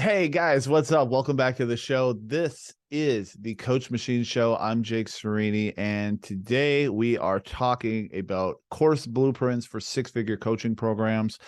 Hey guys, what's up? Welcome back to the show. This is the Coach Machine Show. I'm Jake Syreini, and today we are talking about course blueprints for six-figure coaching programs.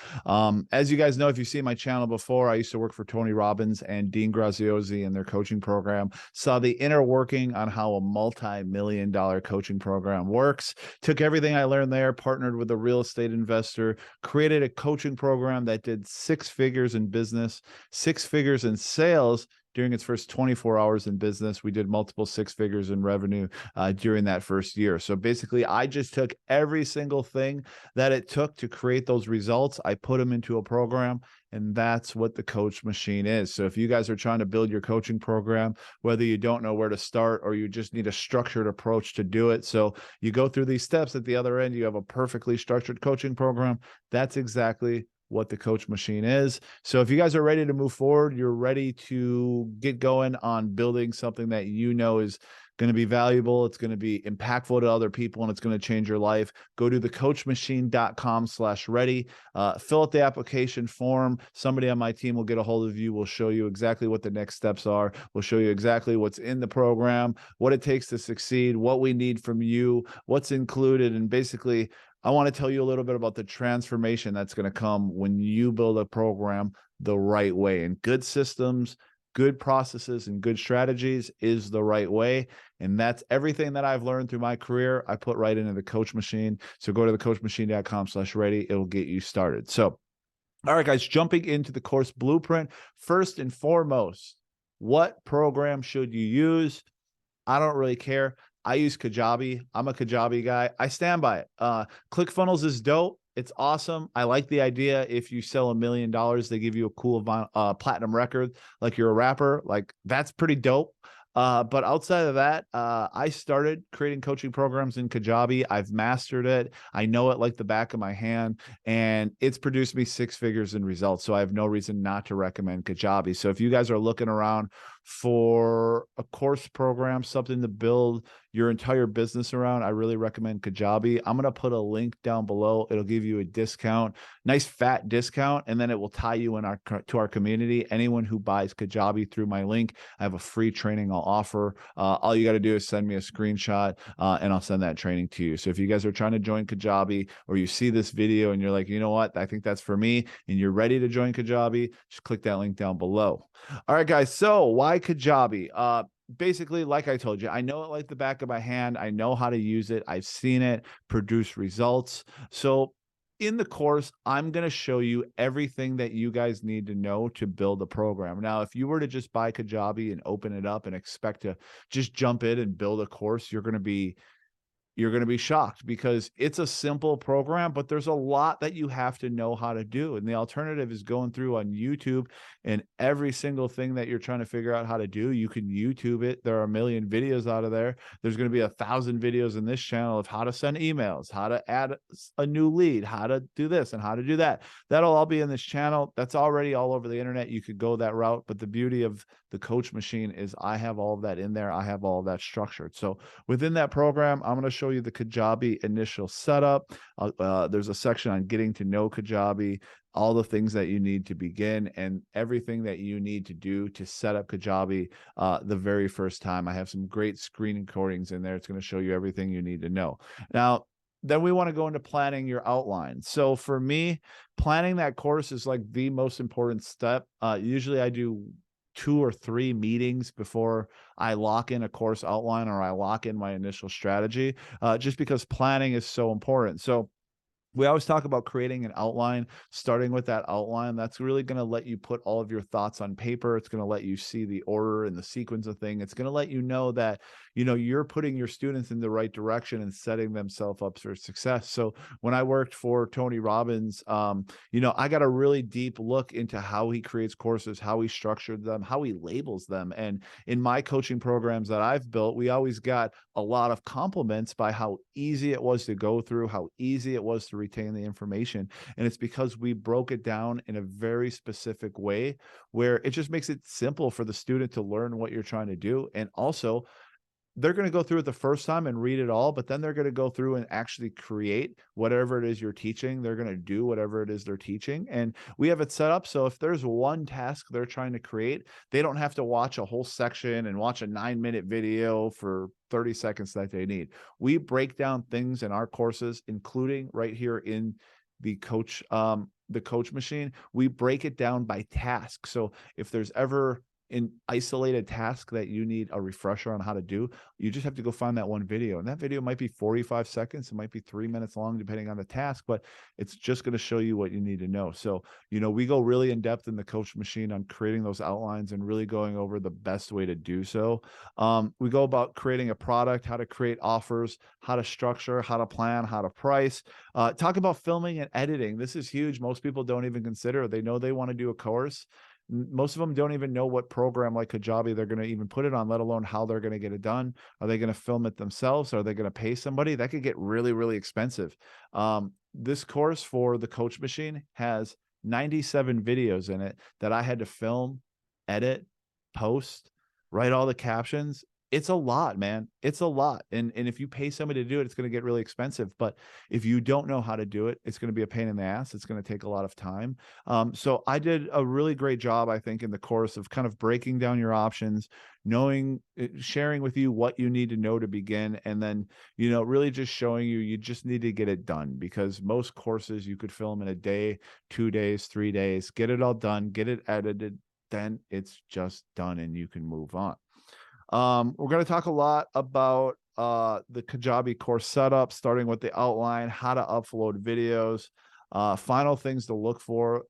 As you guys know, if you've seen my channel before, I used to work for Tony Robbins and Dean Graziosi in their coaching program, saw the inner working on how a multi-million-dollar coaching program works, took everything I learned there, partnered with a real estate investor, created a coaching program that did six figures in business, six figures in sales during its first 24 hours in business. We did multiple six figures in revenue during that first year. So basically, I just took every single thing that it took to create those results. I put them into a program, and that's what the Coach Machine is. So if you guys are trying to build your coaching program, whether you don't know where to start or you just need a structured approach to do it, so you go through these steps, at the other end, you have a perfectly structured coaching program. That's exactly what the Coach Machine is. So if you guys are ready to move forward, you're ready to get going on building something that you know is going to be valuable, it's going to be impactful to other people, and it's going to change your life, go to thecoachmachine.com/ready. Fill out the application form. Somebody on my team will get a hold of you. We'll show you exactly what the next steps are. We'll show you exactly what's in the program, what it takes to succeed, what we need from you, what's included, and basically I want to tell you a little bit about the transformation that's going to come when you build a program the right way. And good systems, good processes, and good strategies is the right way. And that's everything that I've learned through my career. I put right into the Coach Machine. So go to thecoachmachine.com/ready. It'll get you started. So, all right, guys, jumping into the course blueprint. First and foremost, what program should you use? I don't really care. I use Kajabi. I'm a Kajabi guy. I stand by it. ClickFunnels is dope. It's awesome. I like the idea. If you sell $1 million, they give you a cool platinum record, like you're a rapper. Like, that's pretty dope. But outside of that, I started creating coaching programs in Kajabi. I've mastered it. I know it like the back of my hand, and it's produced me six figures in results. So I have no reason not to recommend Kajabi. So if you guys are looking around for a course program, something to build your entire business around, I really recommend Kajabi. I'm going to put a link down below. It'll give you a discount, nice fat discount, and then it will tie you in to our community. Anyone who buys Kajabi through my link, I have a free training I'll offer. All you got to do is send me a screenshot and I'll send that training to you. So if you guys are trying to join Kajabi, or you see this video and you're like, you know what, I think that's for me, and you're ready to join Kajabi, just click that link down below. All right, guys. So why Kajabi? Basically, like I told you, I know it like the back of my hand. I know how to use it. I've seen it produce results. So in the course, I'm going to show you everything that you guys need to know to build a program. Now, if you were to just buy Kajabi and open it up and expect to just jump in and build a course, you're going to be shocked, because it's a simple program, but there's a lot that you have to know how to do. And the alternative is going through on YouTube, and every single thing that you're trying to figure out how to do, you can YouTube it. There are a million videos out of there. There's going to be 1,000 videos in this channel of how to send emails, how to add a new lead, how to do this and how to do that. That'll all be in this channel. That's already all over the internet. You could go that route, but the beauty of the Coach Machine is I have all of that in there. I have all of that structured. So within that program, I'm going to show you the Kajabi initial setup. There's a section on getting to know Kajabi, all the things that you need to begin, and everything that you need to do to set up Kajabi the very first time. I have some great screen recordings in there. It's going to show you everything you need to know. Now, then we want to go into planning your outline. So for me, planning that course is like the most important step. Usually I do 2 or 3 meetings before I lock in a course outline or I lock in my initial strategy, just because planning is so important. So we always talk about creating an outline, starting with that outline. That's really going to let you put all of your thoughts on paper. It's going to let you see the order and the sequence of things. It's going to let you know that, you know, you're putting your students in the right direction and setting themselves up for success. So when I worked for Tony Robbins, you know, I got a really deep look into how he creates courses, how he structured them, how he labels them. And in my coaching programs that I've built, we always got a lot of compliments by how easy it was to go through, how easy it was to retain the information. And it's because we broke it down in a very specific way where it just makes it simple for the student to learn what you're trying to do. And also, they're going to go through it the first time and read it all, but then they're going to go through and actually create whatever it is you're teaching. They're going to do whatever it is they're teaching. And we have it set up so if there's one task they're trying to create, they don't have to watch a whole section and watch a 9-minute video for 30 seconds that they need. We break down things in our courses, including right here in the Coach Machine. We break it down by task. So if there's ever an isolated task that you need a refresher on how to do, you just have to go find that one video. And that video might be 45 seconds. It might be 3 minutes long, depending on the task, but it's just going to show you what you need to know. So, you know, we go really in depth in the Coach Machine on creating those outlines and really going over the best way to do so. We go about creating a product, how to create offers, how to structure, how to plan, how to price, talk about filming and editing. This is huge. Most people don't even consider it. They know they want to do a course. Most of them don't even know what program like Kajabi they're going to even put it on, let alone how they're going to get it done. Are they going to film it themselves? Are they going to pay somebody? That could get really, really expensive. This course for the Coach Machine has 97 videos in it that I had to film, edit, post, write all the captions. It's a lot, man. It's a lot. And if you pay somebody to do it, it's going to get really expensive. But if you don't know how to do it, it's going to be a pain in the ass. It's going to take a lot of time. So I did a really great job, I think, in the course of kind of breaking down your options, knowing, sharing with you what you need to know to begin. And then, you know, really just showing you, you just need to get it done, because most courses you could film in a day, 2 days, 3 days, get it all done, get it edited. Then it's just done and you can move on. We're going to talk a lot about the Kajabi course setup, starting with the outline, how to upload videos, final things to look for.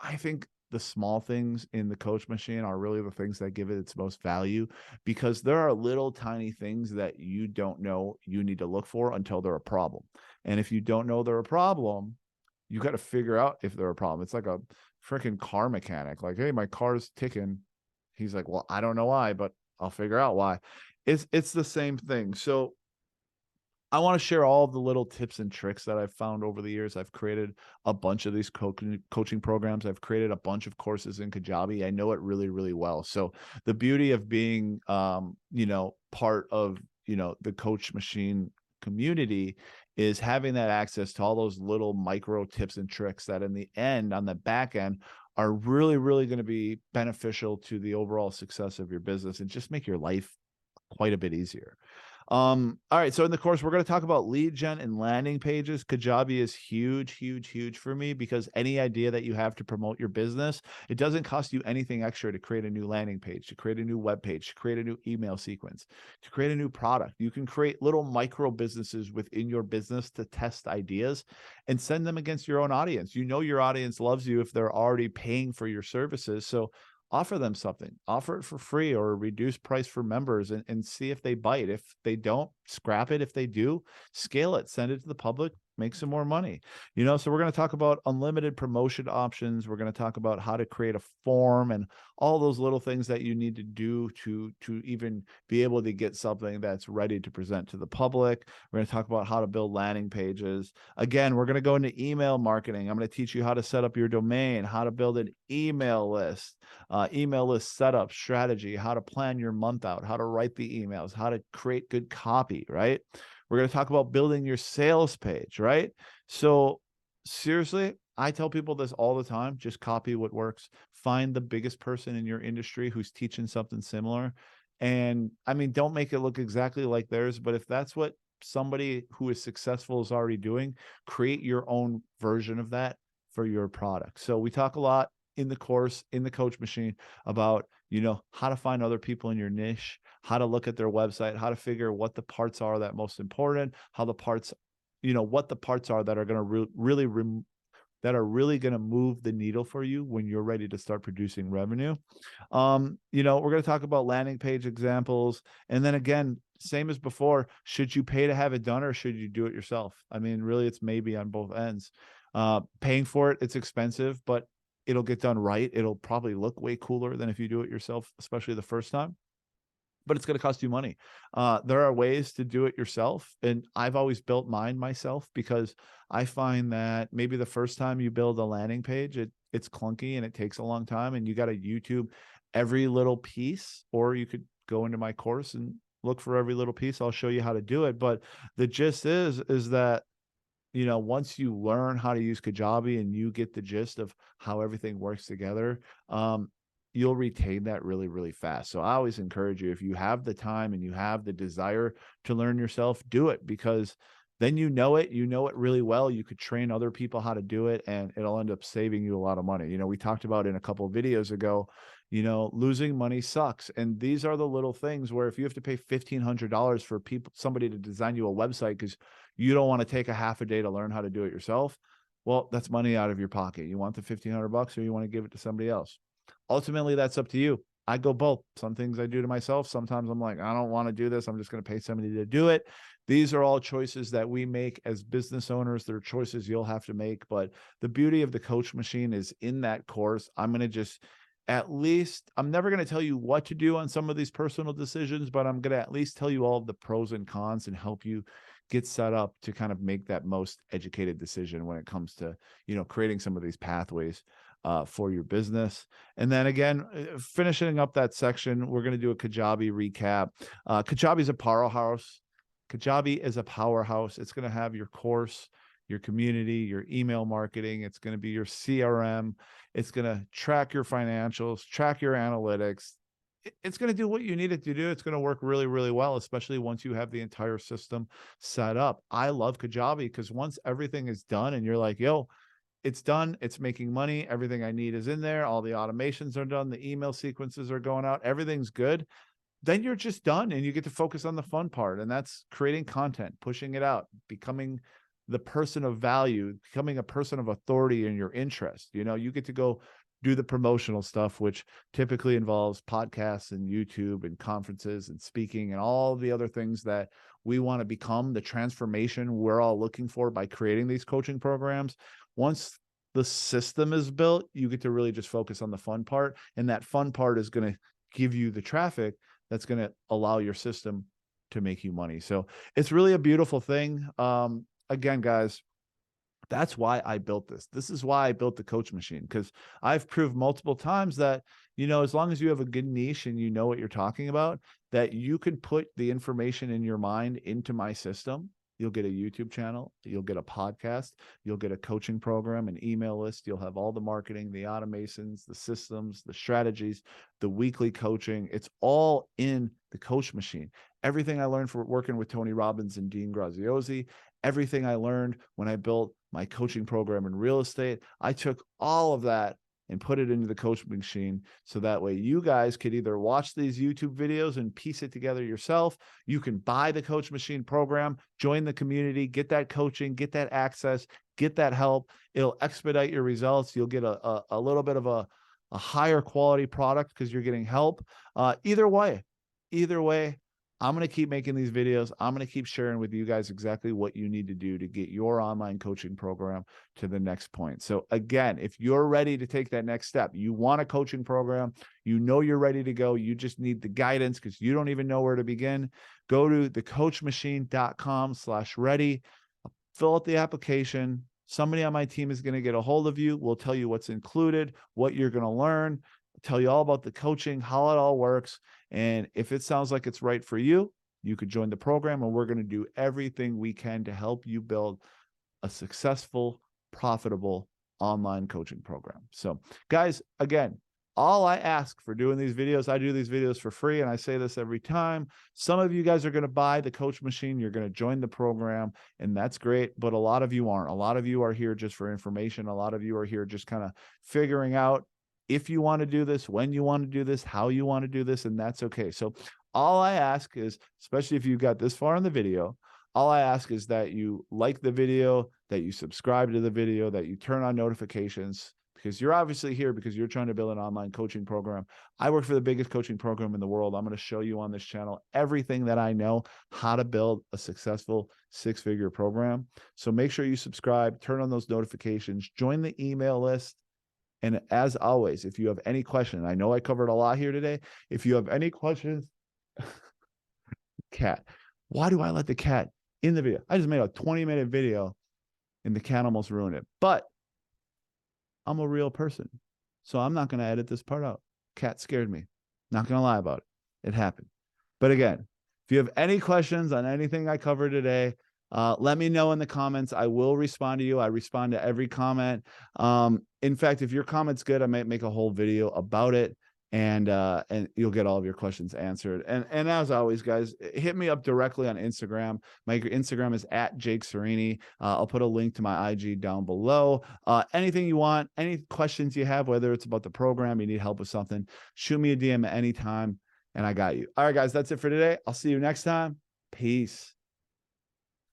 I think the small things in the Coach Machine are really the things that give it its most value, because there are little tiny things that you don't know you need to look for until they're a problem. And if you don't know they're a problem, you got to figure out if they're a problem. It's like a freaking car mechanic. Like, hey, my car's ticking. He's like, well, I don't know why, but I'll figure out why. It's the same thing. So I want to share all of the little tips and tricks that I've found over the years. I've created a bunch of these coaching programs. I've created a bunch of courses in Kajabi. I know it really, really well. So the beauty of being, you know, part of, you know, the Coach Machine community is having that access to all those little micro tips and tricks that in the end, on the back end, are really, really going to be beneficial to the overall success of your business and just make your life quite a bit easier. All right. So in the course, we're going to talk about lead gen and landing pages. Kajabi is huge, huge, huge for me, because any idea that you have to promote your business, it doesn't cost you anything extra to create a new landing page, to create a new web page, to create a new email sequence, to create a new product. You can create little micro businesses within your business to test ideas and send them against your own audience. You know, your audience loves you if they're already paying for your services. So offer them something, offer it for free or reduce price for members, and see if they bite. If they don't, scrap it. If they do, scale it, send it to the public, make some more money, you know? So we're going to talk about unlimited promotion options. We're going to talk about how to create a form and all those little things that you need to do to even be able to get something that's ready to present to the public. We're going to talk about how to build landing pages. Again, we're going to go into email marketing. I'm going to teach you how to set up your domain, how to build an email list setup strategy, how to plan your month out, how to write the emails, how to create good copy, right? We're going to talk about building your sales page, right? So seriously, I tell people this all the time. Just copy what works. Find the biggest person in your industry who's teaching something similar. And I mean, don't make it look exactly like theirs, but if that's what somebody who is successful is already doing, create your own version of that for your product. So we talk a lot in the course, in the Coach Machine, about, you know, how to find other people in your niche, how to look at their website, how to figure what the parts are that most important, how the parts, you know, what the parts are that are going to really going to move the needle for you when you're ready to start producing revenue. You know, we're going to talk about landing page examples. And then again, same as before, should you pay to have it done or should you do it yourself? I mean, really, it's maybe on both ends. Paying for it, it's expensive, but it'll get done right. It'll probably look way cooler than if you do it yourself, especially the first time, but it's going to cost you money. There are ways to do it yourself. And I've always built mine myself, because I find that maybe the first time you build a landing page, it's clunky and it takes a long time, and you got to YouTube every little piece, or you could go into my course and look for every little piece. I'll show you how to do it. But the gist is that, you know, once you learn how to use Kajabi and you get the gist of how everything works together, you'll retain that really, really fast. So I always encourage you, if you have the time and you have the desire to learn yourself, do it, because then you know it really well. You could train other people how to do it, and it'll end up saving you a lot of money. You know, we talked about in a couple of videos ago, you know, losing money sucks. And these are the little things where if you have to pay $1,500 for somebody to design you a website because you don't want to take a half a day to learn how to do it yourself, well, that's money out of your pocket. You want the $1,500 bucks, or you want to give it to somebody else? Ultimately, that's up to you. I go both. Some things I do to myself. Sometimes I'm like, I don't want to do this. I'm just going to pay somebody to do it. These are all choices that we make as business owners. They're choices you'll have to make. But the beauty of the Coach Machine is in that course, I'm going to just at least, I'm never going to tell you what to do on some of these personal decisions, but I'm going to at least tell you all of the pros and cons and help you get set up to kind of make that most educated decision when it comes to, you know, creating some of these pathways for your business. And then again, finishing up that section, we're going to do a Kajabi recap. Kajabi is a powerhouse. Kajabi is a powerhouse. It's going to have your course, your community, your email marketing. It's going to be your CRM. It's going to track your financials, track your analytics. It's going to do what you need it to do. It's going to work really, really well, especially once you have the entire system set up. I love Kajabi because once everything is done and you're like, yo, it's done, it's making money, everything I need is in there, all the automations are done, the email sequences are going out, everything's good, then you're just done and you get to focus on the fun part. And that's creating content, pushing it out, becoming the person of value, becoming a person of authority in your interest. You know, you get to go do the promotional stuff, which typically involves podcasts and YouTube and conferences and speaking and all the other things that we want to become, the transformation we're all looking for by creating these coaching programs. Once the system is built, you get to really just focus on the fun part. And that fun part is going to give you the traffic that's going to allow your system to make you money. So it's really a beautiful thing. Again, guys, that's why I built this. This is why I built the Coach Machine, because I've proved multiple times that, you know, as long as you have a good niche and you know what you're talking about, that you can put the information in your mind into my system. You'll get a YouTube channel, you'll get a podcast, you'll get a coaching program, an email list, you'll have all the marketing, the automations, the systems, the strategies, the weekly coaching. It's all in the Coach Machine. Everything I learned from working with Tony Robbins and Dean Graziosi, everything I learned when I built my coaching program in real estate, I took all of that and put it into the Coach Machine. So that way you guys could either watch these YouTube videos and piece it together yourself. You can buy the Coach Machine program, join the community, get that coaching, get that access, get that help. It'll expedite your results. You'll get a little bit of a higher quality product because you're getting help. Either way, I'm going to keep making these videos. I'm going to keep sharing with you guys exactly what you need to do to get your online coaching program to the next point. So again, if you're ready to take that next step, you want a coaching program, you know you're ready to go, you just need the guidance because you don't even know where to begin, go to thecoachmachine.com/ready, fill out the application. Somebody on my team is going to get a hold of you. We'll tell you what's included, what you're going to learn, tell you all about the coaching, how it all works. And if it sounds like it's right for you, you could join the program, and we're going to do everything we can to help you build a successful, profitable online coaching program. So guys, again, all I ask for doing these videos, I do these videos for free, and I say this every time. Some of you guys are going to buy the Coach Machine. You're going to join the program, and that's great, but a lot of you aren't. A lot of you are here just for information. A lot of you are here just kind of figuring out if you want to do this, when you want to do this, how you want to do this, and that's okay. So all I ask is, especially if you got this far in the video, all I ask is that you like the video, that you subscribe to the video, that you turn on notifications, because you're obviously here because you're trying to build an online coaching program. I work for the biggest coaching program in the world. I'm going to show you on this channel everything that I know, how to build a successful six-figure program. So make sure you subscribe, turn on those notifications, join the email list. And as always, if you have any question, I know I covered a lot here today. If you have any questions, cat, why do I let the cat in the video? I just made a 20-minute video and the cat almost ruined it, but I'm a real person. So I'm not going to edit this part out. Cat scared me. Not going to lie about it. It happened. But again, If you have any questions on anything I covered today, let me know in the comments. I will respond to you. I respond to every comment. In fact, if your comment's good, I might make a whole video about it, and you'll get all of your questions answered. And as always, guys, hit me up directly on Instagram. My Instagram is @JakeSyreini. I'll put a link to my IG down below. Anything you want, any questions you have, whether it's about the program, you need help with something, shoot me a DM at any time, and I got you. All right, guys, that's it for today. I'll see you next time. Peace.